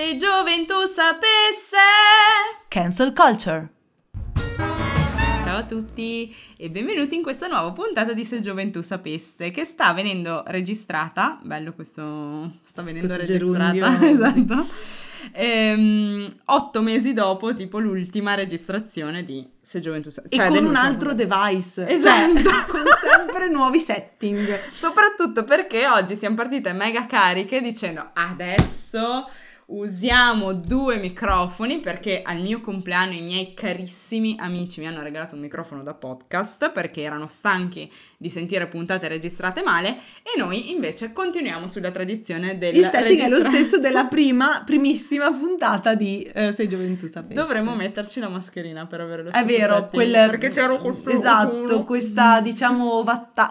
Se Gioventù Sapesse! Cancel Culture! Ciao a tutti e benvenuti in questa nuova puntata di Se Gioventù Sapesse, che sta venendo registrata. Bello questo, sta venendo questo registrata, esatto. 8 mesi dopo, tipo l'ultima registrazione di Se Gioventù Sapesse. Cioè, e con un altro device. Esatto. Cioè, con sempre nuovi setting. Soprattutto perché oggi siamo partite mega cariche dicendo adesso usiamo 2 microfoni, perché al mio compleanno i miei carissimi amici mi hanno regalato un microfono da podcast perché erano stanchi di sentire puntate registrate male, e noi invece continuiamo sulla tradizione del Il setting è lo stesso della primissima puntata di Se Gioventù Sapesse. Dovremmo metterci la mascherina per avere lo stesso setting, perché c'ero col flusso. Esatto, questa diciamo ovatta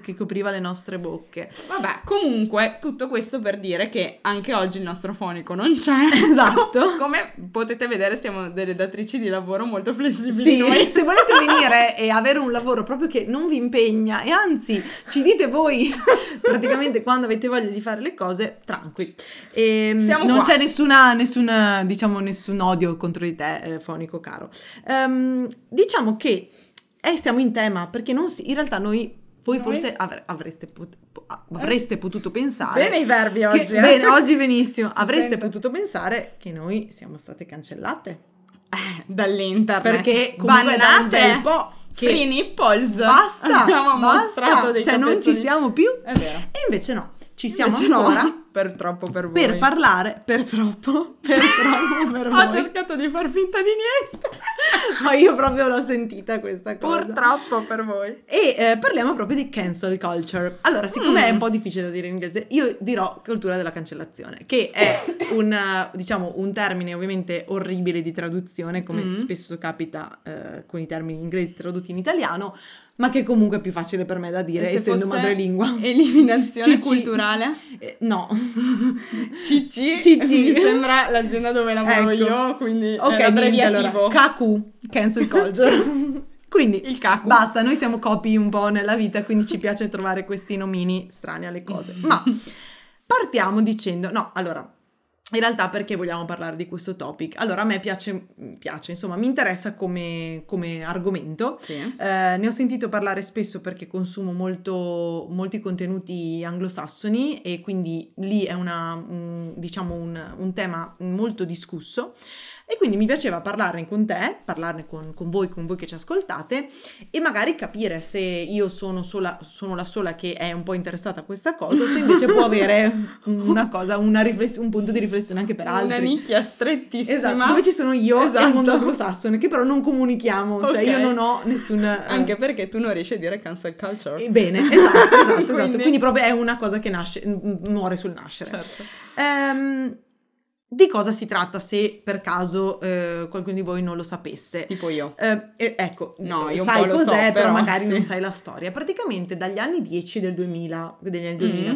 che copriva le nostre bocche. Vabbè, comunque tutto questo per dire che anche oggi il nostro fonico non c'è. Esatto. Come potete vedere siamo delle datrici di lavoro molto flessibili. Sì, noi. Se volete venire e avere un lavoro proprio che non vi impegna e anzi ci dite voi praticamente quando avete voglia di fare le cose, tranquilli. Non qua. C'è nessuna diciamo nessun odio contro di te, fonico caro. Diciamo che siamo in tema perché in realtà noi forse avreste potuto pensare... Bene i verbi oggi. Bene, oggi benissimo. Avreste potuto pensare che noi siamo state cancellate. Dall'internet. Perché comunque da un po' che... Free nipples. Basta. Abbiamo mostrato dei capezzoli. Cioè non ci siamo più. È vero. E invece no. Ci siamo ancora. No. Per troppo per voi. Per parlare. Per troppo per voi. Ho cercato di far finta di niente. Ma io proprio l'ho sentita questa cosa. Purtroppo per voi. E parliamo proprio di cancel culture. Allora, siccome è un po' difficile da dire in inglese, io dirò cultura della cancellazione, che è un termine ovviamente orribile di traduzione, come spesso capita con i termini inglesi tradotti in italiano, ma che comunque è più facile per me da dire, essendo madrelingua. Eliminazione culturale? No. CC. Mi sembra l'azienda dove lavoro io, quindi è abbreviativo. Kaku. Cancel culture. Quindi il caco. Basta, noi siamo copy un po' nella vita, quindi ci piace trovare questi nomini strani alle cose. Ma partiamo dicendo, in realtà perché vogliamo parlare di questo topic? Allora, a me piace insomma, mi interessa come argomento. Sì. Ne ho sentito parlare spesso perché consumo molti contenuti anglosassoni e quindi lì è un tema molto discusso. E quindi mi piaceva parlarne con voi, che ci ascoltate, e magari capire se io sono la sola che è un po' interessata a questa cosa, o se invece può avere un punto di riflessione anche per altri. Una nicchia strettissima. Esatto, dove ci sono io e il mondo anglosassone, che però non comunichiamo, okay. Cioè io non ho nessun... Anche perché tu non riesci a dire cancel culture. Bene, esatto. Quindi proprio è una cosa che muore sul nascere. Certo. Di cosa si tratta, se per caso qualcuno di voi non lo sapesse? Tipo io. Io sai un po' cos'è, lo so, però magari non sai la storia. Praticamente dagli anni 10 del 2000,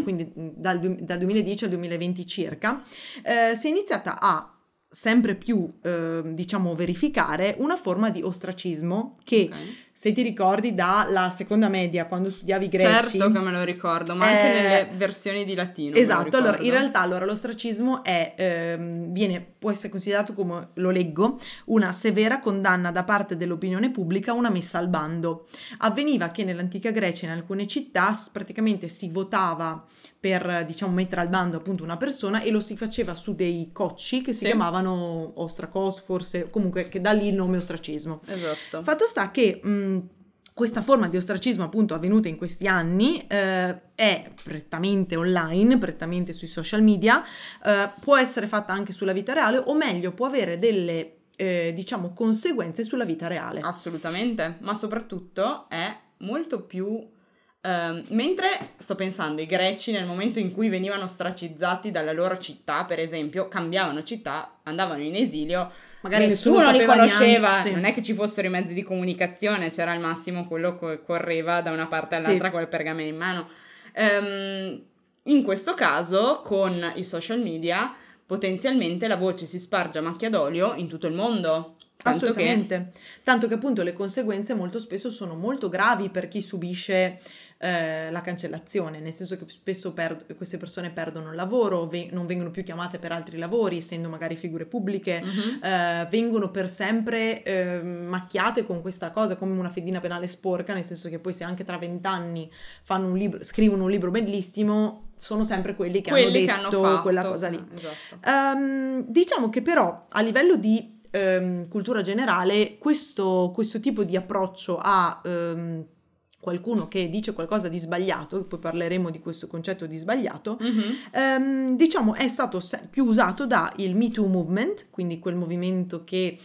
quindi dal 2010 al 2020 circa, si è iniziata a sempre più, verificare una forma di ostracismo che... Okay. Se ti ricordi dalla seconda media, quando studiavi greci... Certo che me lo ricordo, ma anche nelle versioni di latino. Esatto, allora in realtà l'ostracismo può essere considerato, come lo leggo, una severa condanna da parte dell'opinione pubblica, una messa al bando. Avveniva che nell'antica Grecia, in alcune città, praticamente si votava per, mettere al bando appunto una persona, e lo si faceva su dei cocci che si chiamavano ostrakos, forse, comunque che da lì il nome ostracismo. Esatto. Fatto sta che... questa forma di ostracismo appunto avvenuta in questi anni è prettamente online, prettamente sui social media, può essere fatta anche sulla vita reale, o meglio può avere delle conseguenze sulla vita reale. Assolutamente, ma soprattutto è molto più... mentre sto pensando, i greci nel momento in cui venivano ostracizzati dalla loro città, per esempio, cambiavano città, andavano in esilio, magari nessuno li conosceva, neanche, non è che ci fossero i mezzi di comunicazione, c'era al massimo quello che correva da una parte all'altra con il pergameno in mano. In questo caso, con i social media, potenzialmente la voce si sparge a macchia d'olio in tutto il mondo. Assolutamente, tanto che appunto le conseguenze molto spesso sono molto gravi per chi subisce la cancellazione, nel senso che spesso queste persone perdono il lavoro, non vengono più chiamate per altri lavori, essendo magari figure pubbliche, vengono per sempre macchiate con questa cosa, come una fedina penale sporca, nel senso che poi se anche tra 20 anni scrivono un libro bellissimo, sono sempre quelli che hanno detto quella cosa lì. Esatto. Diciamo che però a livello di cultura generale questo tipo di approccio a qualcuno che dice qualcosa di sbagliato, poi parleremo di questo concetto di sbagliato, diciamo è stato più usato da il Me Too Movement, quindi quel movimento che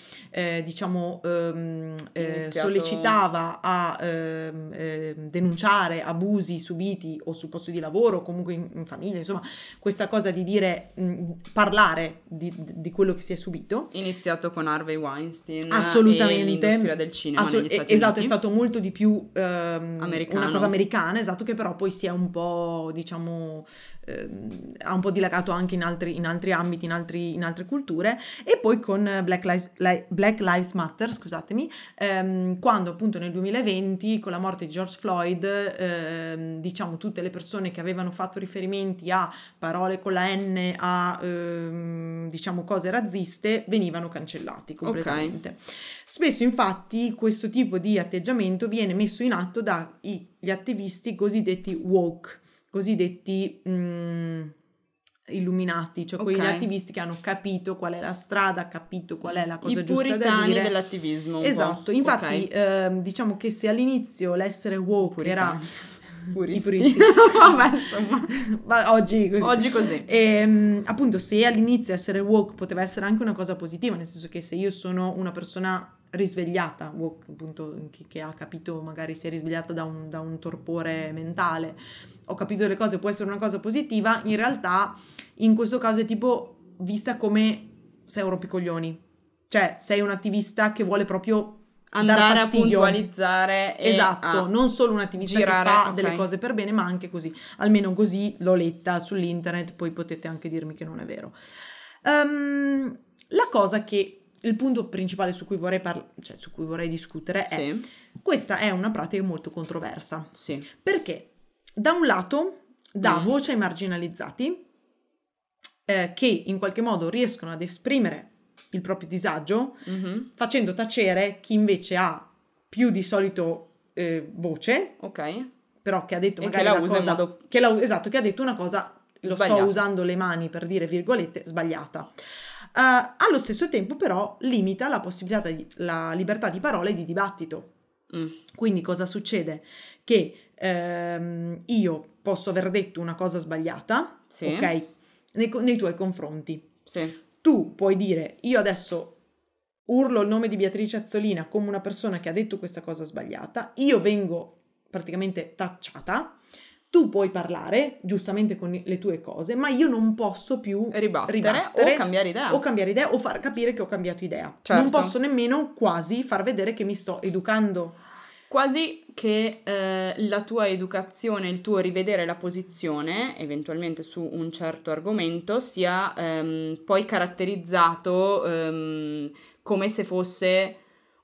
sollecitava a denunciare abusi subiti o sul posto di lavoro o comunque in famiglia, insomma questa cosa di dire, parlare di quello che si è subito. Iniziato con Harvey Weinstein. Assolutamente. E l'industria del cinema negli Stati Uniti. È stato molto di più... una cosa americana, esatto, che però poi si è un po', diciamo, ha un po' dilagato anche in altri ambiti, in altre culture, e poi con Black Lives Matter, scusatemi, quando appunto nel 2020 con la morte di George Floyd, diciamo tutte le persone che avevano fatto riferimenti a parole con la N, a diciamo cose razziste, venivano cancellati completamente. Okay. Spesso infatti questo tipo di atteggiamento viene messo in atto dagli attivisti cosiddetti woke, cosiddetti illuminati, cioè quegli attivisti che hanno capito qual è la strada, capito qual è la cosa giusta da dire. I puritani dell'attivismo. Esatto, infatti diciamo che se all'inizio l'essere woke era... Puristi. Vabbè, insomma. Ma oggi così. E, appunto, se all'inizio essere woke poteva essere anche una cosa positiva, nel senso che se io sono una persona risvegliata, woke appunto, che ha capito, magari si è risvegliata da un torpore mentale, ho capito le cose, può essere una cosa positiva, in realtà in questo caso è tipo vista come sei un rompicoglioni, cioè sei un attivista che vuole proprio andare a puntualizzare, esatto, non solo un attivista che fa delle cose per bene, ma anche così, almeno così l'ho letta sull'internet, poi potete anche dirmi che non è vero. La cosa che il punto principale su cui vorrei discutere è questa è una pratica molto controversa, sì, perché da un lato dà voce ai marginalizzati che in qualche modo riescono ad esprimere il proprio disagio, facendo tacere chi invece ha più di solito voce, però che ha detto magari una cosa che ha detto una cosa, lo sto usando le mani per dire, virgolette, sbagliata. Allo stesso tempo però limita la possibilità la libertà di parola e di dibattito. Quindi cosa succede? Che io posso aver detto una cosa sbagliata, nei tuoi confronti. Sì. Tu puoi dire, io adesso urlo il nome di Beatrice Azzolina come una persona che ha detto questa cosa sbagliata, io vengo praticamente tacciata, tu puoi parlare giustamente con le tue cose, ma io non posso più ribattere o cambiare idea o far capire che ho cambiato idea. Certo. Non posso nemmeno quasi far vedere che mi sto educando. Quasi che la tua educazione, il tuo rivedere la posizione, eventualmente su un certo argomento, sia poi caratterizzato come se fosse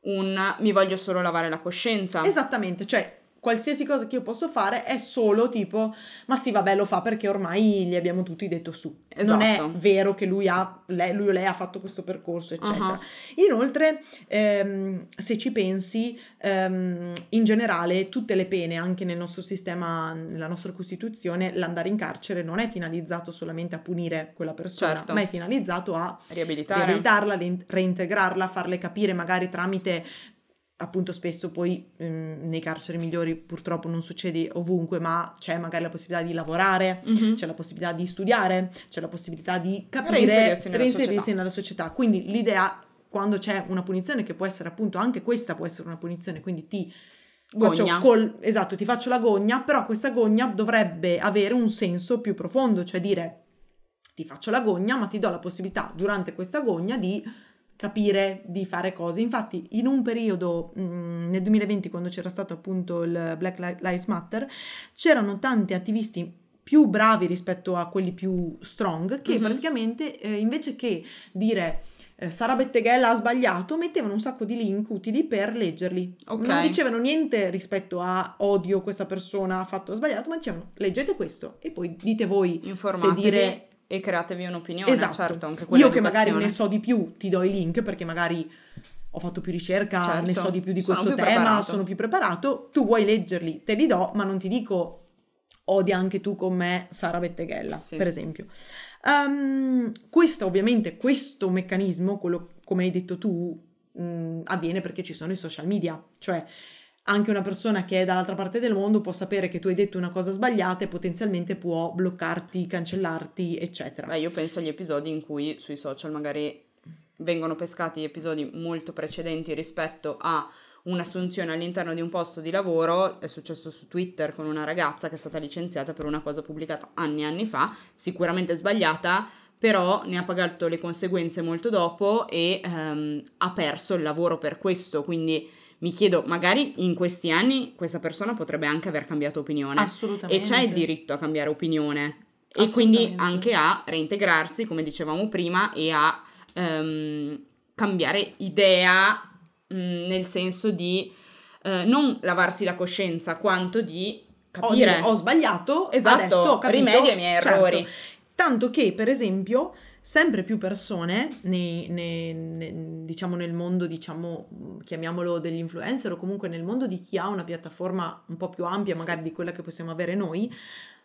un mi voglio solo lavare la coscienza. Esattamente, cioè qualsiasi cosa che io posso fare è solo tipo, ma sì vabbè lo fa perché ormai gli abbiamo tutti detto su. Esatto. Non è vero che lui o lei ha fatto questo percorso, eccetera. Uh-huh. Inoltre, se ci pensi, in generale tutte le pene, anche nel nostro sistema, nella nostra Costituzione, l'andare in carcere non è finalizzato solamente a punire quella persona, certo, ma è finalizzato a riabilitarla, reintegrarla, farle capire magari tramite... appunto spesso poi nei carceri migliori purtroppo non succede ovunque, ma c'è magari la possibilità di lavorare, c'è la possibilità di studiare, c'è la possibilità di capire, reinserirsi nella società. Quindi l'idea, quando c'è una punizione che può essere appunto anche questa, può essere una punizione, quindi ti faccio la gogna, però questa gogna dovrebbe avere un senso più profondo, cioè dire ti faccio la gogna ma ti do la possibilità durante questa gogna di capire, di fare cose. Infatti in un periodo nel 2020, quando c'era stato appunto il Black Lives Matter, c'erano tanti attivisti più bravi rispetto a quelli più strong, che praticamente invece che dire Sara Betteghella ha sbagliato, mettevano un sacco di link utili per leggerli. Okay. Non dicevano niente rispetto a odio questa persona ha fatto sbagliato, ma dicevano leggete questo e poi dite voi, informatevi se dire... e createvi un'opinione. Esatto. Certo, anche quella io che magari ne so di più ti do i link perché magari ho fatto più ricerca, certo, ne so di più di questo tema, sono più preparato, tu vuoi leggerli, te li do, ma non ti dico odia anche tu con me Sara Betteghella, sì, per esempio. Questo ovviamente, questo meccanismo, quello come hai detto tu, avviene perché ci sono i social media, cioè anche una persona che è dall'altra parte del mondo può sapere che tu hai detto una cosa sbagliata e potenzialmente può bloccarti, cancellarti, eccetera. Beh, io penso agli episodi in cui sui social magari vengono pescati episodi molto precedenti rispetto a un'assunzione all'interno di un posto di lavoro. È successo su Twitter con una ragazza che è stata licenziata per una cosa pubblicata anni e anni fa, sicuramente sbagliata, però ne ha pagato le conseguenze molto dopo e ha perso il lavoro per questo, quindi mi chiedo, magari in questi anni questa persona potrebbe anche aver cambiato opinione. Assolutamente. E c'è il diritto a cambiare opinione e quindi anche a reintegrarsi, come dicevamo prima, e a cambiare idea, nel senso di non lavarsi la coscienza quanto di capire ho sbagliato, esatto, adesso ho capito, rimedio ai miei errori, certo. Tanto che per esempio sempre più persone diciamo nel mondo, diciamo chiamiamolo degli influencer, o comunque nel mondo di chi ha una piattaforma un po' più ampia magari di quella che possiamo avere noi,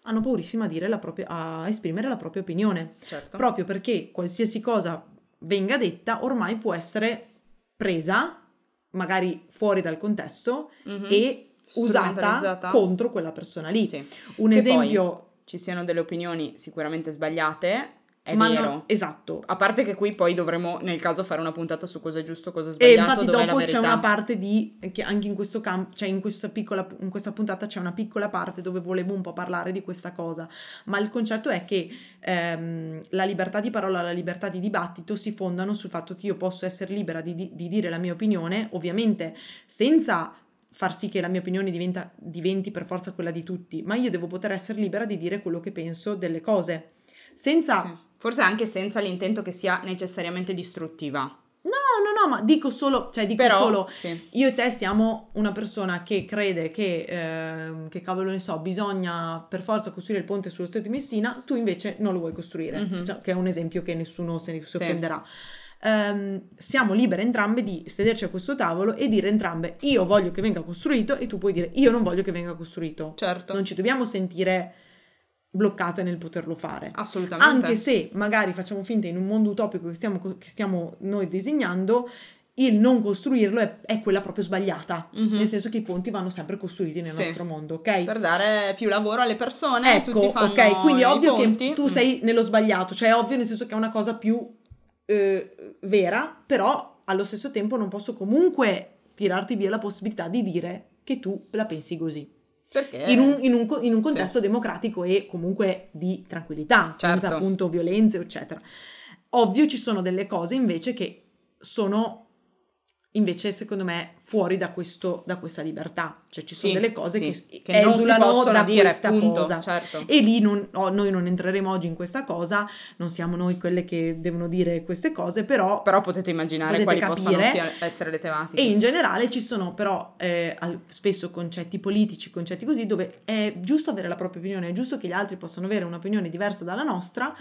hanno paurissima a dire a esprimere la propria opinione, certo, proprio perché qualsiasi cosa venga detta ormai può essere presa magari fuori dal contesto e usata contro quella persona lì. Sì. Un che esempio... Poi ci siano delle opinioni sicuramente sbagliate, è ma vero. No, esatto. A parte che qui poi dovremo, nel caso, fare una puntata su cosa è giusto, cosa è sbagliato, dov'è la verità. E infatti dopo c'è una parte di... che anche in questo campo, cioè in questa puntata c'è una piccola parte dove volevo un po' parlare di questa cosa. Ma il concetto è che la libertà di parola, la libertà di dibattito si fondano sul fatto che io posso essere libera di dire la mia opinione, ovviamente senza far sì che la mia opinione diventi per forza quella di tutti, ma io devo poter essere libera di dire quello che penso delle cose, senza... Sì. Forse anche senza l'intento che sia necessariamente distruttiva. No, ma dico solo, sì, io e te siamo una persona che crede che cavolo ne so, bisogna per forza costruire il ponte sullo Stretto di Messina, tu invece non lo vuoi costruire, cioè, che è un esempio che nessuno si offenderà. Siamo libere entrambe di sederci a questo tavolo e dire entrambe io voglio che venga costruito e tu puoi dire io non voglio che venga costruito. Certo. Non ci dobbiamo sentire bloccate nel poterlo fare, assolutamente, anche se magari facciamo finta in un mondo utopico che stiamo noi disegnando, il non costruirlo è quella proprio sbagliata, nel senso che i ponti vanno sempre costruiti nel nostro mondo, ok? Per dare più lavoro alle persone, ecco, tutti fanno, ok, quindi è ovvio che tu sei nello sbagliato, cioè è ovvio nel senso che è una cosa più vera, però allo stesso tempo non posso comunque tirarti via la possibilità di dire che tu la pensi così. Perché? In un contesto democratico e comunque di tranquillità, senza appunto violenze, eccetera. Ovvio ci sono delle cose invece che sono invece secondo me fuori da questa libertà, cioè ci sono delle cose che esulano da dire, questa appunto, cosa, certo, e lì noi non entreremo oggi in questa cosa, non siamo noi quelle che devono dire queste cose, però potete immaginare quali possano essere le tematiche. E in generale ci sono però spesso concetti politici, concetti così, dove è giusto avere la propria opinione, è giusto che gli altri possano avere un'opinione diversa dalla nostra,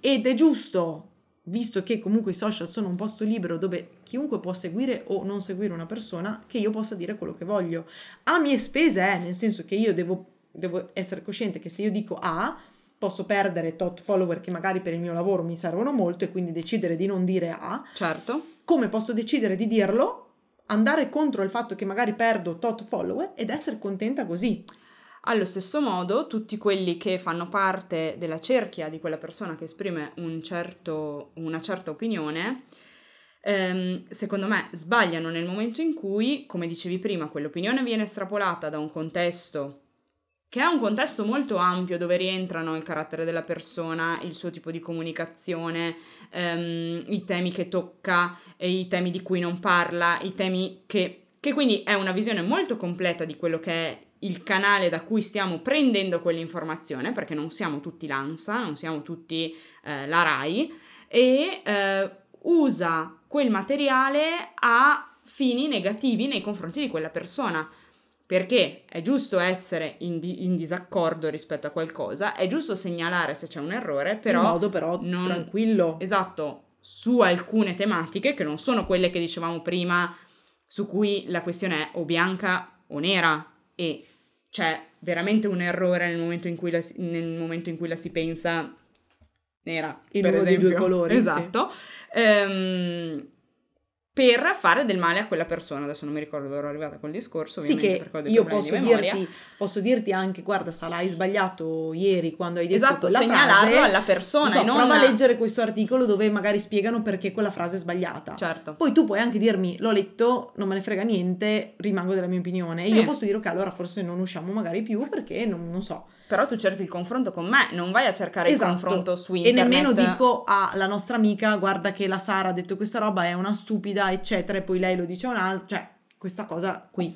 ed è giusto, visto che comunque i social sono un posto libero dove chiunque può seguire o non seguire una persona, che io possa dire quello che voglio a mie spese, nel senso che io devo essere cosciente che se io dico A posso perdere tot follower che magari per il mio lavoro mi servono molto e quindi decidere di non dire A, certo, come posso decidere di dirlo, andare contro il fatto che magari perdo tot follower ed essere contenta così. Allo stesso modo, tutti quelli che fanno parte della cerchia di quella persona che esprime una certa opinione, secondo me sbagliano nel momento in cui, come dicevi prima, quell'opinione viene estrapolata da un contesto che è un contesto molto ampio, dove rientrano il carattere della persona, il suo tipo di comunicazione, i temi che tocca, i temi di cui non parla, i temi che quindi è una visione molto completa di quello che è il canale da cui stiamo prendendo quell'informazione, perché non siamo tutti l'ANSA, non siamo tutti la RAI, e usa quel materiale a fini negativi nei confronti di quella persona. Perché è giusto essere in disaccordo rispetto a qualcosa, è giusto segnalare se c'è un errore, però... in modo però non... tranquillo. Esatto, su alcune tematiche che non sono quelle che dicevamo prima, su cui la questione è o bianca o nera, e c'è veramente un errore nel momento in cui la si pensa nera, per esempio. Dei due colori. Esatto. Sì. Per fare del male a quella persona. Adesso non mi ricordo dove ero arrivata col discorso, ovviamente, perché ho dei problemi di memoria. Sì, che io posso dirti anche, guarda Sara, hai sbagliato ieri quando hai detto quella frase. Esatto, segnalarlo alla persona. Non prova a leggere questo articolo dove magari spiegano perché quella frase è sbagliata. Certo. Poi tu puoi anche dirmi, l'ho letto, non me ne frega niente, rimango della mia opinione. Sì. E io posso dire, ok, allora forse non usciamo magari più perché non so. Però tu cerchi il confronto con me, non vai a cercare il confronto su internet. E nemmeno dico alla nostra amica, guarda che la Sara ha detto questa roba, è una stupida, eccetera, e poi lei lo dice un'altra, cioè questa cosa qui.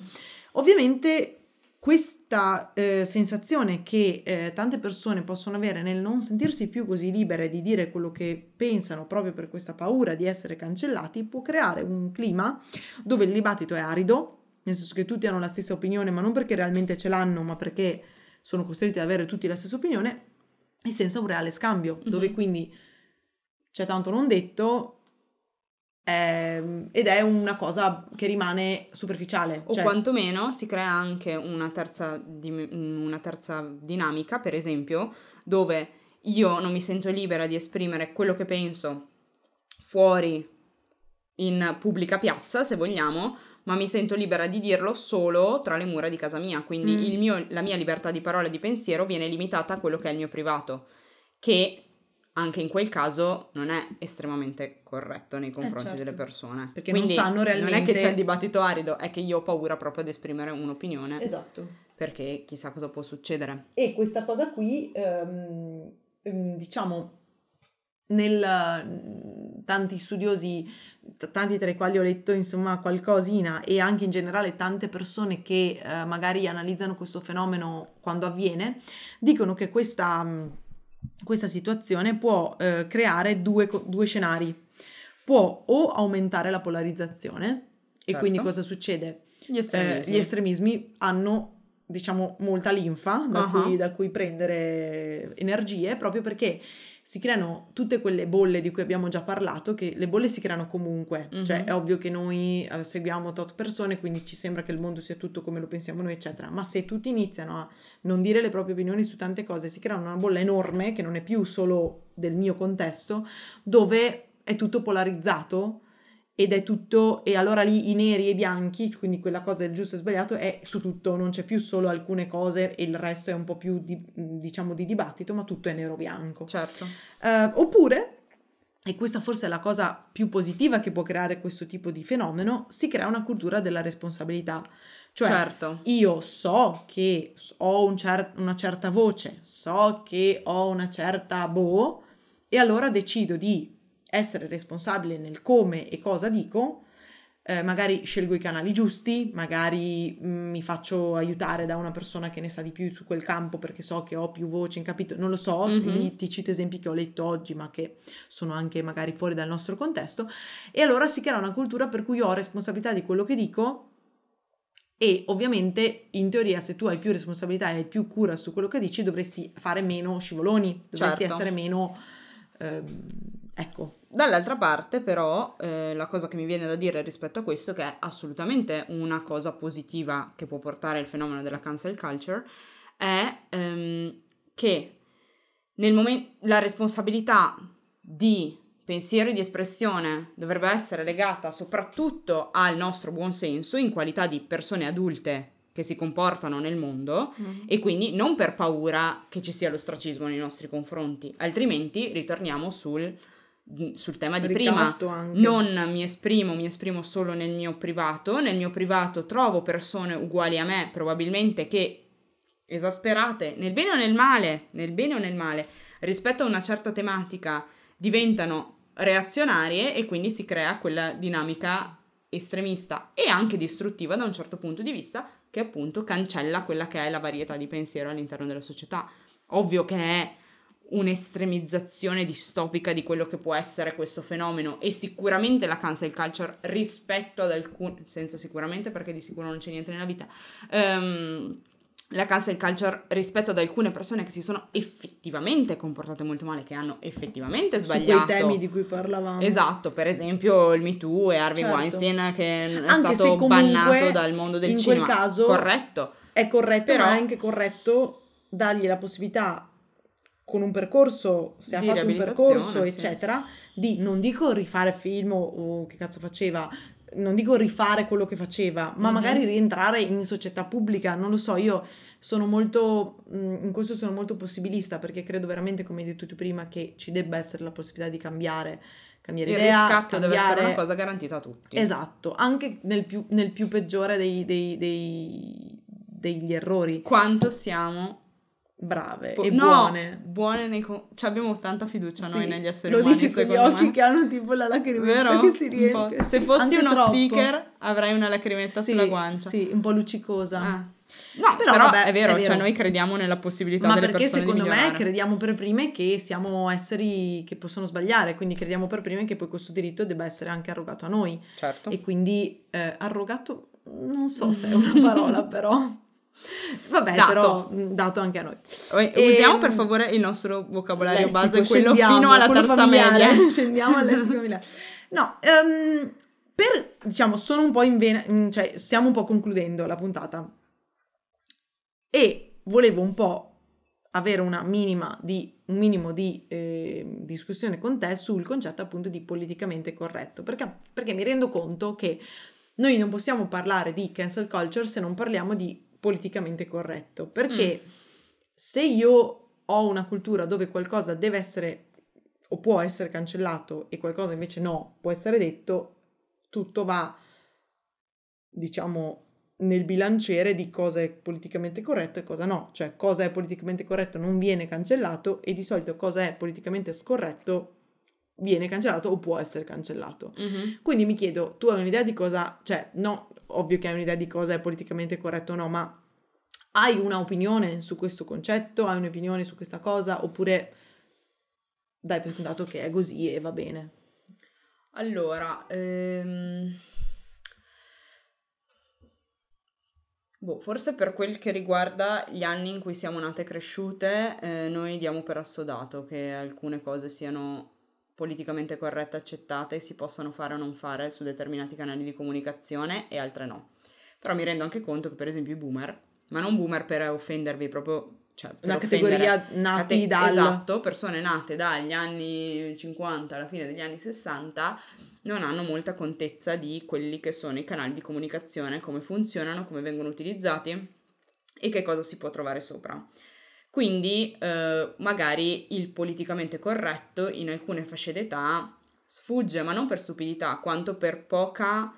Ovviamente questa sensazione che tante persone possono avere nel non sentirsi più così libere di dire quello che pensano proprio per questa paura di essere cancellati può creare un clima dove il dibattito è arido, nel senso che tutti hanno la stessa opinione, ma non perché realmente ce l'hanno, ma perché... sono costretti ad avere tutti la stessa opinione e senza un reale scambio, dove quindi c'è tanto non detto ed è una cosa che rimane superficiale. O quantomeno si crea anche una terza dinamica, per esempio, dove io non mi sento libera di esprimere quello che penso fuori in pubblica piazza, se vogliamo, ma mi sento libera di dirlo solo tra le mura di casa mia, quindi la mia libertà di parola e di pensiero viene limitata a quello che è il mio privato, che anche in quel caso non è estremamente corretto nei confronti delle persone. Perché quindi non sanno realmente... non è che c'è il dibattito arido, è che io ho paura proprio ad esprimere un'opinione. Esatto. Perché chissà cosa può succedere. E questa cosa qui, diciamo... tanti studiosi, tanti tra i quali ho letto insomma qualcosina, e anche in generale tante persone che magari analizzano questo fenomeno quando avviene, dicono che questa situazione può creare due scenari. Può o aumentare la polarizzazione, certo. E quindi cosa succede? Gli estremismi hanno, diciamo, molta linfa da cui prendere energie, proprio perché si creano tutte quelle bolle di cui abbiamo già parlato, che le bolle si creano comunque, cioè è ovvio che noi seguiamo tot persone, quindi ci sembra che il mondo sia tutto come lo pensiamo noi, eccetera, ma se tutti iniziano a non dire le proprie opinioni su tante cose, si crea una bolla enorme che non è più solo del mio contesto, dove è tutto polarizzato ed è tutto, e allora lì i neri e i bianchi, quindi quella cosa del giusto e sbagliato è su tutto, non c'è più solo alcune cose e il resto è un po' più di dibattito, ma tutto è nero-bianco. Certo. Oppure, e questa forse è la cosa più positiva che può creare questo tipo di fenomeno, si crea una cultura della responsabilità. Cioè, certo. Io so che ho una certa voce, so che ho una certa e allora decido di essere responsabile nel come e cosa dico, magari scelgo i canali giusti, magari mi faccio aiutare da una persona che ne sa di più su quel campo perché so che ho più voce in capitolo, non lo so, ti cito esempi che ho letto oggi ma che sono anche magari fuori dal nostro contesto, e allora si crea una cultura per cui ho responsabilità di quello che dico. E ovviamente in teoria se tu hai più responsabilità e hai più cura su quello che dici dovresti fare meno scivoloni, dovresti essere meno... ecco. Dall'altra parte però la cosa che mi viene da dire rispetto a questo, che è assolutamente una cosa positiva che può portare il fenomeno della cancel culture, è che nel momento la responsabilità di pensiero e di espressione dovrebbe essere legata soprattutto al nostro buonsenso in qualità di persone adulte che si comportano nel mondo, e quindi non per paura che ci sia l'ostracismo nei nostri confronti, altrimenti ritorniamo sul tema di ricatto prima, anche. Non mi esprimo solo nel mio privato trovo persone uguali a me, probabilmente, che esasperate nel bene o nel male rispetto a una certa tematica diventano reazionarie, e quindi si crea quella dinamica estremista e anche distruttiva da un certo punto di vista, che appunto cancella quella che è la varietà di pensiero all'interno della società. Ovvio che è un'estremizzazione distopica di quello che può essere questo fenomeno, e sicuramente la cancel culture rispetto ad alcuni, senza sicuramente perché di sicuro non c'è niente nella vita, la cancel culture rispetto ad alcune persone che si sono effettivamente comportate molto male, che hanno effettivamente sbagliato. Su quei temi di cui parlavamo. Esatto, per esempio il Me Too e Harvey Weinstein, che è anche stato bannato dal mondo del cinema. In quel caso corretto. È corretto, però, ma è anche corretto dargli la possibilità, con un percorso, se ha fatto un percorso, eccetera, di, non dico rifare film o che cazzo faceva, non dico rifare quello che faceva, ma magari rientrare in società pubblica, non lo so, io sono molto, in questo sono molto possibilista, perché credo veramente, come hai detto tu prima, che ci debba essere la possibilità di cambiare idea. Il riscatto deve essere una cosa garantita a tutti. Esatto, anche nel più peggiore degli errori. Quanto siamo brave e buone. Buone cioè abbiamo tanta fiducia noi negli esseri umani. Lo dici con gli occhi che hanno tipo la lacrimetta che si riempie. Se fossi uno sticker avrei una lacrimetta sulla guancia. Sì, un po' luccicosa. No, però vabbè, è vero, cioè noi crediamo nella possibilità delle persone di migliorare. Ma perché secondo me crediamo per prime che siamo esseri che possono sbagliare, quindi crediamo per prime che poi questo diritto debba essere anche arrogato a noi. Certo. E quindi arrogato non so se è una parola però... Vabbè, dato anche a noi. Usiamo per favore il nostro vocabolario base, quello fino alla terza media. Scendiamo al lessico familiare. No, sono un po' in vena, cioè stiamo un po' concludendo la puntata e volevo un po' avere un minimo di discussione con te sul concetto appunto di politicamente corretto, perché mi rendo conto che noi non possiamo parlare di cancel culture se non parliamo di politicamente corretto, perché se io ho una cultura dove qualcosa deve essere o può essere cancellato e qualcosa invece no può essere detto, tutto va, diciamo, nel bilanciere di cosa è politicamente corretto e cosa no, cioè cosa è politicamente corretto non viene cancellato e di solito cosa è politicamente scorretto viene cancellato o può essere cancellato. Quindi mi chiedo, tu hai un'idea di cosa, cioè no, ovvio che hai un'idea di cosa è politicamente corretto o no, ma hai un'opinione su questo concetto, hai un'opinione su questa cosa, oppure dai per scontato che è così e va bene? Allora, forse per quel che riguarda gli anni in cui siamo nate e cresciute, noi diamo per assodato che alcune cose siano politicamente corrette, accettate, e si possono fare o non fare su determinati canali di comunicazione e altre no. Però mi rendo anche conto che per esempio i boomer, ma non boomer per offendervi proprio, cioè per la categoria nati dal... Esatto, persone nate dagli anni 50 alla fine degli anni 60, non hanno molta contezza di quelli che sono i canali di comunicazione, come funzionano, come vengono utilizzati e che cosa si può trovare sopra. Quindi magari il politicamente corretto in alcune fasce d'età sfugge, ma non per stupidità, quanto per poca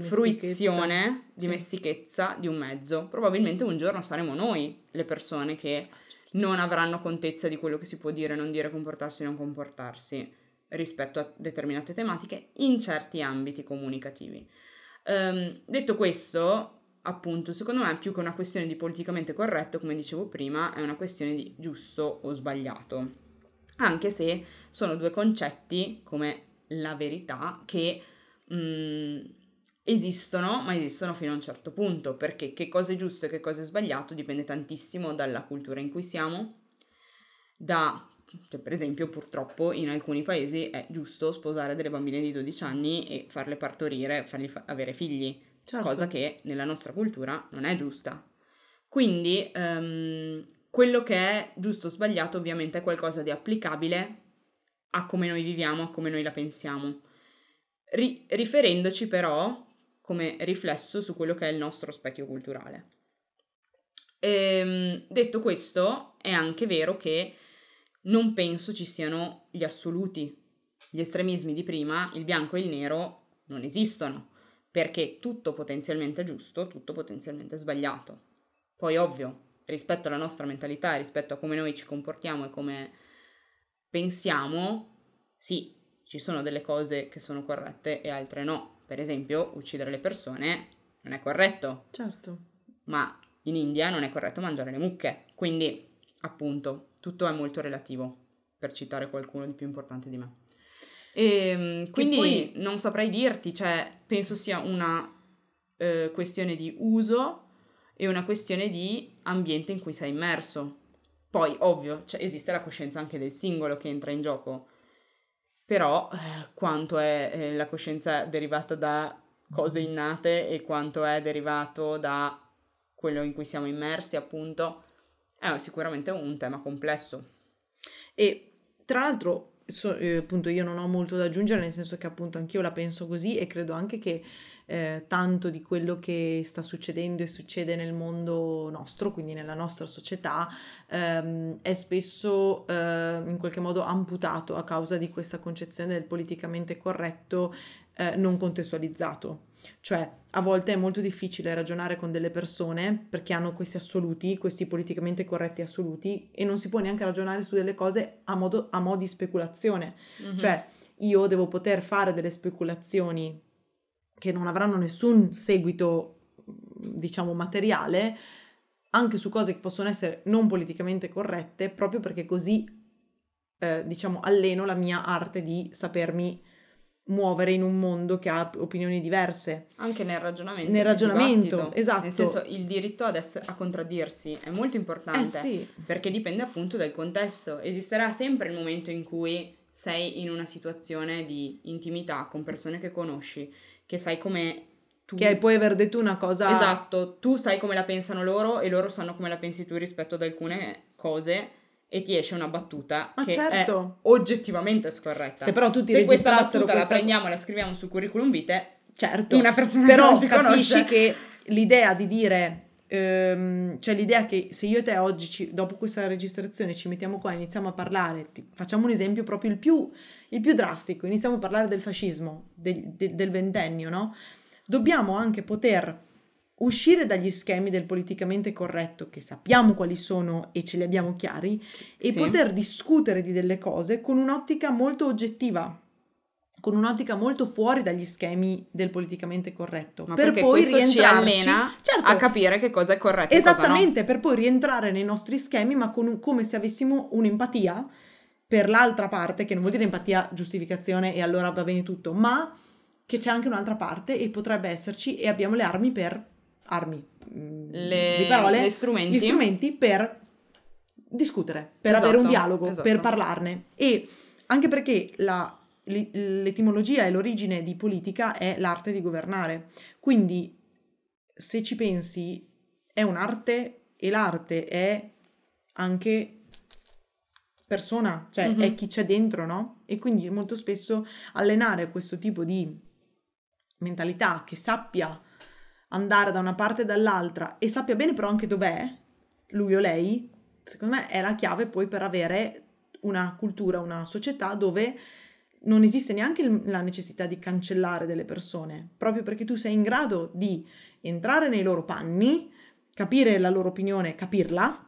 fruizione, dimestichezza di un mezzo. Probabilmente un giorno saremo noi le persone che non avranno contezza di quello che si può dire, non dire, comportarsi, non comportarsi rispetto a determinate tematiche in certi ambiti comunicativi. Detto questo... Appunto, secondo me più che una questione di politicamente corretto, come dicevo prima, è una questione di giusto o sbagliato, anche se sono due concetti, come la verità, che esistono, ma esistono fino a un certo punto, perché che cosa è giusto e che cosa è sbagliato dipende tantissimo dalla cultura in cui siamo, cioè, per esempio, purtroppo in alcuni paesi è giusto sposare delle bambine di 12 anni e farle partorire, fargli avere figli. Certo. Cosa che nella nostra cultura non è giusta. Quindi quello che è giusto o sbagliato ovviamente è qualcosa di applicabile a come noi viviamo, a come noi la pensiamo, riferendoci però come riflesso su quello che è il nostro specchio culturale. Detto questo, è anche vero che non penso ci siano gli assoluti, gli estremismi di prima, il bianco e il nero non esistono. Perché tutto potenzialmente giusto, tutto potenzialmente sbagliato. Poi ovvio, rispetto alla nostra mentalità, rispetto a come noi ci comportiamo e come pensiamo, sì, ci sono delle cose che sono corrette e altre no. Per esempio, uccidere le persone non è corretto. Certo. Ma in India non è corretto mangiare le mucche. Quindi, appunto, tutto è molto relativo, per citare qualcuno di più importante di me. E quindi poi, non saprei dirti, cioè, penso sia una questione di uso e una questione di ambiente in cui sei immerso. Poi, ovvio, cioè, esiste la coscienza anche del singolo che entra in gioco, però quanto è la coscienza derivata da cose innate e quanto è derivato da quello in cui siamo immersi, appunto, è sicuramente un tema complesso. E tra l'altro, appunto, io non ho molto da aggiungere, nel senso che appunto anch'io la penso così, e credo anche che tanto di quello che sta succedendo e succede nel mondo nostro, quindi nella nostra società, è spesso in qualche modo amputato a causa di questa concezione del politicamente corretto non contestualizzato. Cioè, a volte è molto difficile ragionare con delle persone perché hanno questi assoluti, questi politicamente corretti assoluti, e non si può neanche ragionare su delle cose a mo' di speculazione. Mm-hmm. Cioè, io devo poter fare delle speculazioni che non avranno nessun seguito, diciamo, materiale, anche su cose che possono essere non politicamente corrette, proprio perché così, diciamo, alleno la mia arte di sapermi muovere in un mondo che ha opinioni diverse. Anche nel ragionamento. Nel ragionamento, esatto. Nel senso, il diritto ad a contraddirsi è molto importante, sì, perché dipende appunto dal contesto. Esisterà sempre il momento in cui sei in una situazione di intimità con persone che conosci, che sai come tu... Che puoi aver detto una cosa... Esatto, tu sai come la pensano loro e loro sanno come la pensi tu rispetto ad alcune cose, e ti esce una battuta che certo, è oggettivamente scorretta. Se però tutti questa battuta la prendiamo e la scriviamo sul curriculum vitae, certo, una persona però non ti capisci conosce. Che l'idea di dire cioè l'idea che se io e te oggi dopo questa registrazione ci mettiamo qua e iniziamo a parlare, facciamo un esempio proprio il più drastico, iniziamo a parlare del fascismo del ventennio, no? Dobbiamo anche poter uscire dagli schemi del politicamente corretto, che sappiamo quali sono e ce li abbiamo chiari, e sì, poter discutere di delle cose con un'ottica molto oggettiva, con un'ottica molto fuori dagli schemi del politicamente corretto. Ma per poi rientrarci, ci allena, certo, a capire che cosa è corretto. Esattamente, e cosa no, per poi rientrare nei nostri schemi, ma come se avessimo un'empatia per l'altra parte, che non vuol dire empatia, giustificazione e allora va bene tutto, ma che c'è anche un'altra parte e potrebbe esserci, e abbiamo le armi per... gli strumenti per discutere, per avere un dialogo, per parlarne. E anche perché l'etimologia e l'origine di politica è l'arte di governare, quindi se ci pensi è un'arte, e l'arte è anche persona, cioè è chi c'è dentro, no? E quindi molto spesso allenare questo tipo di mentalità che sappia andare da una parte e dall'altra e sappia bene però anche dov'è lui o lei, secondo me è la chiave poi per avere una cultura, una società dove non esiste neanche la necessità di cancellare delle persone, proprio perché tu sei in grado di entrare nei loro panni, capire la loro opinione, capirla,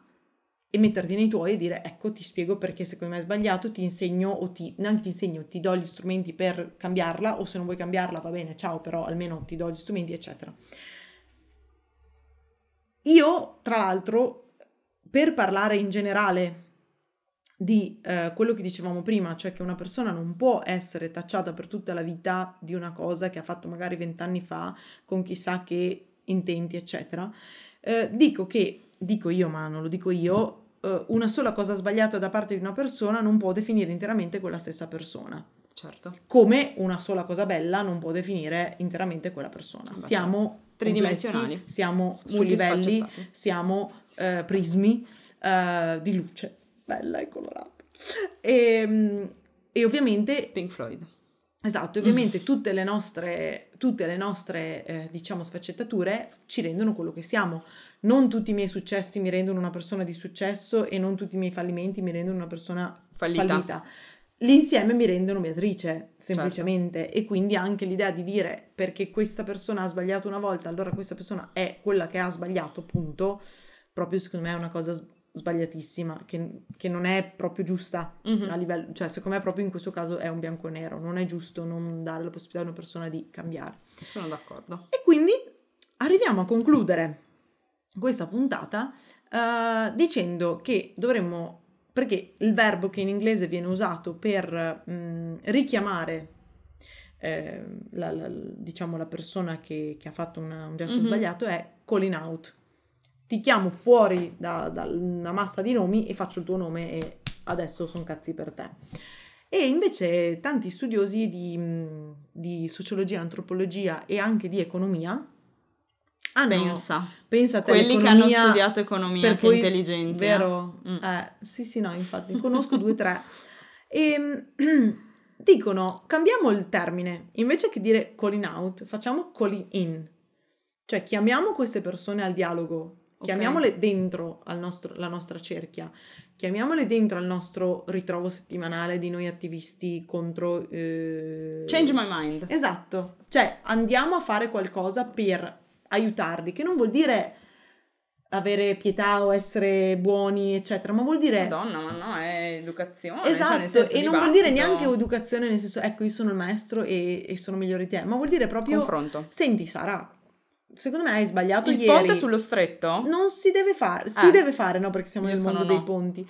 e metterti nei tuoi e dire: ecco, ti spiego perché secondo me è sbagliato, ti insegno, o ti do gli strumenti per cambiarla, o se non vuoi cambiarla va bene, ciao, però almeno ti do gli strumenti, eccetera. Io, tra l'altro, per parlare in generale di quello che dicevamo prima, cioè che una persona non può essere tacciata per tutta la vita di una cosa che ha fatto magari 20 anni fa con chissà che intenti, eccetera, dico io, ma non lo dico io, una sola cosa sbagliata da parte di una persona non può definire interamente quella stessa persona. Certo. Come una sola cosa bella non può definire interamente quella persona. Siamo tridimensionali, siamo livelli, siamo prismi di luce bella e colorata. E ovviamente Pink Floyd. Esatto, ovviamente tutte le nostre diciamo sfaccettature ci rendono quello che siamo. Non tutti i miei successi mi rendono una persona di successo e non tutti i miei fallimenti mi rendono una persona fallita. L'insieme mi rendono Beatrice, semplicemente. Certo. E quindi anche l'idea di dire perché questa persona ha sbagliato una volta, allora questa persona è quella che ha sbagliato, punto, proprio secondo me è una cosa sbagliatissima, che non è proprio giusta a livello, cioè secondo me proprio in questo caso è un bianco e nero, non è giusto non dare la possibilità a una persona di cambiare. Sono d'accordo. E quindi arriviamo a concludere questa puntata dicendo che dovremmo, perché il verbo che in inglese viene usato per richiamare la persona che ha fatto un gesto sbagliato è calling out. Ti chiamo fuori da una massa di nomi e faccio il tuo nome e adesso sono cazzi per te. E invece tanti studiosi di sociologia, antropologia e anche di economia hanno... Pensa quelli che hanno studiato economia, che intelligenti. Vero? No, infatti, conosco 2 o 3. E dicono, cambiamo il termine, invece che dire calling out, facciamo calling in. Cioè chiamiamo queste persone al dialogo. Chiamiamole dentro la nostra cerchia, chiamiamole dentro al nostro ritrovo settimanale di noi attivisti contro... Change my mind. Esatto, cioè andiamo a fare qualcosa per aiutarli, che non vuol dire avere pietà o essere buoni, eccetera, ma vuol dire... Madonna, ma no, è educazione. Esatto, cioè nel senso e non dibattito. Vuol dire neanche educazione nel senso, ecco, io sono il maestro e sono migliore di te, ma vuol dire proprio... Confronto. Senti, Sara... Secondo me hai sbagliato ieri. Il ponte sullo stretto? Non si deve fare. Si deve fare, no? Perché siamo nel mondo dei ponti.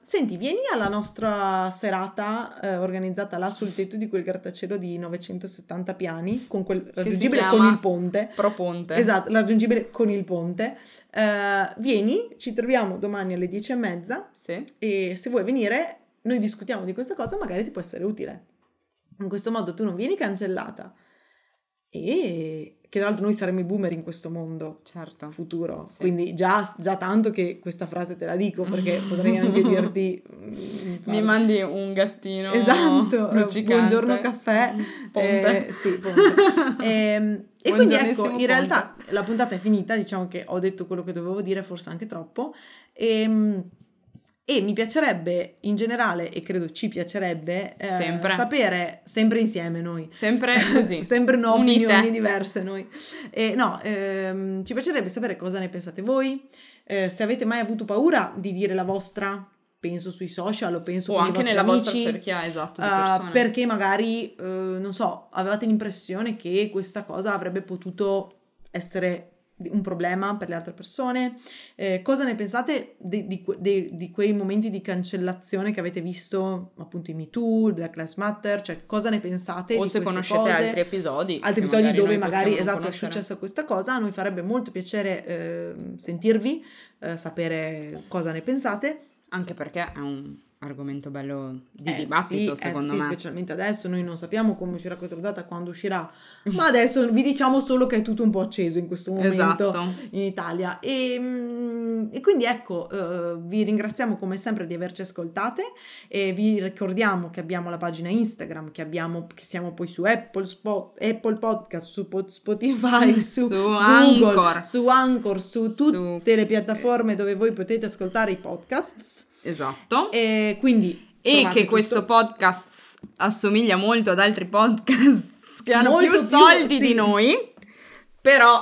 Senti, vieni alla nostra serata organizzata là sul tetto di quel grattacielo di 970 piani, con quel raggiungibile con il ponte. Pro ponte. Esatto, raggiungibile con il ponte. Vieni, ci troviamo domani alle 10:30. Sì. E se vuoi venire, noi discutiamo di questa cosa, magari ti può essere utile. In questo modo tu non vieni cancellata. E... che tra l'altro noi saremo i boomer in questo mondo futuro, sì. Quindi già tanto che questa frase te la dico, perché potrei anche dirti mi mandi un gattino, esatto, luccicante. Buongiorno caffè, ponte. Sì, ponte. E quindi ecco, in realtà la puntata è finita, diciamo che ho detto quello che dovevo dire, forse anche troppo, e mi piacerebbe in generale, e credo ci piacerebbe, sapere, sempre insieme noi. Sempre così. Sempre no, opinioni diverse noi. Ci piacerebbe sapere cosa ne pensate voi, se avete mai avuto paura di dire la vostra, penso sui social o penso con i vostri amici. O anche nella vostra cerchia, esatto, di persone. Perché magari, non so, avevate l'impressione che questa cosa avrebbe potuto essere... un problema per le altre persone, cosa ne pensate di quei momenti di cancellazione che avete visto, appunto i Me Too, il Black Lives Matter, cioè cosa ne pensate o di se conoscete cose? altri episodi magari dove magari è successa questa cosa, a noi farebbe molto piacere sentirvi, sapere cosa ne pensate, anche perché è un argomento bello di dibattito, secondo me. Specialmente adesso, noi non sappiamo come uscirà questa puntata, quando uscirà, ma adesso vi diciamo solo che è tutto un po' acceso in questo momento in Italia. E quindi ecco, vi ringraziamo come sempre di averci ascoltate e vi ricordiamo che abbiamo la pagina Instagram, che siamo poi su Apple Podcast, su Spotify, su Google, Anchor, su tutte le piattaforme dove voi potete ascoltare i podcasts. Esatto. E quindi questo podcast assomiglia molto ad altri podcast che hanno più soldi di noi, però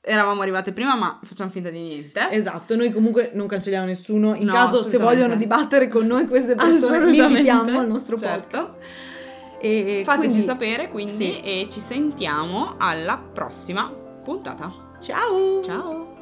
eravamo arrivate prima, ma facciamo finta di niente. Esatto, noi comunque non cancelliamo nessuno, in caso se vogliono dibattere con noi queste persone li invitiamo al nostro podcast. E fateci sapere quindi e ci sentiamo alla prossima puntata. Ciao.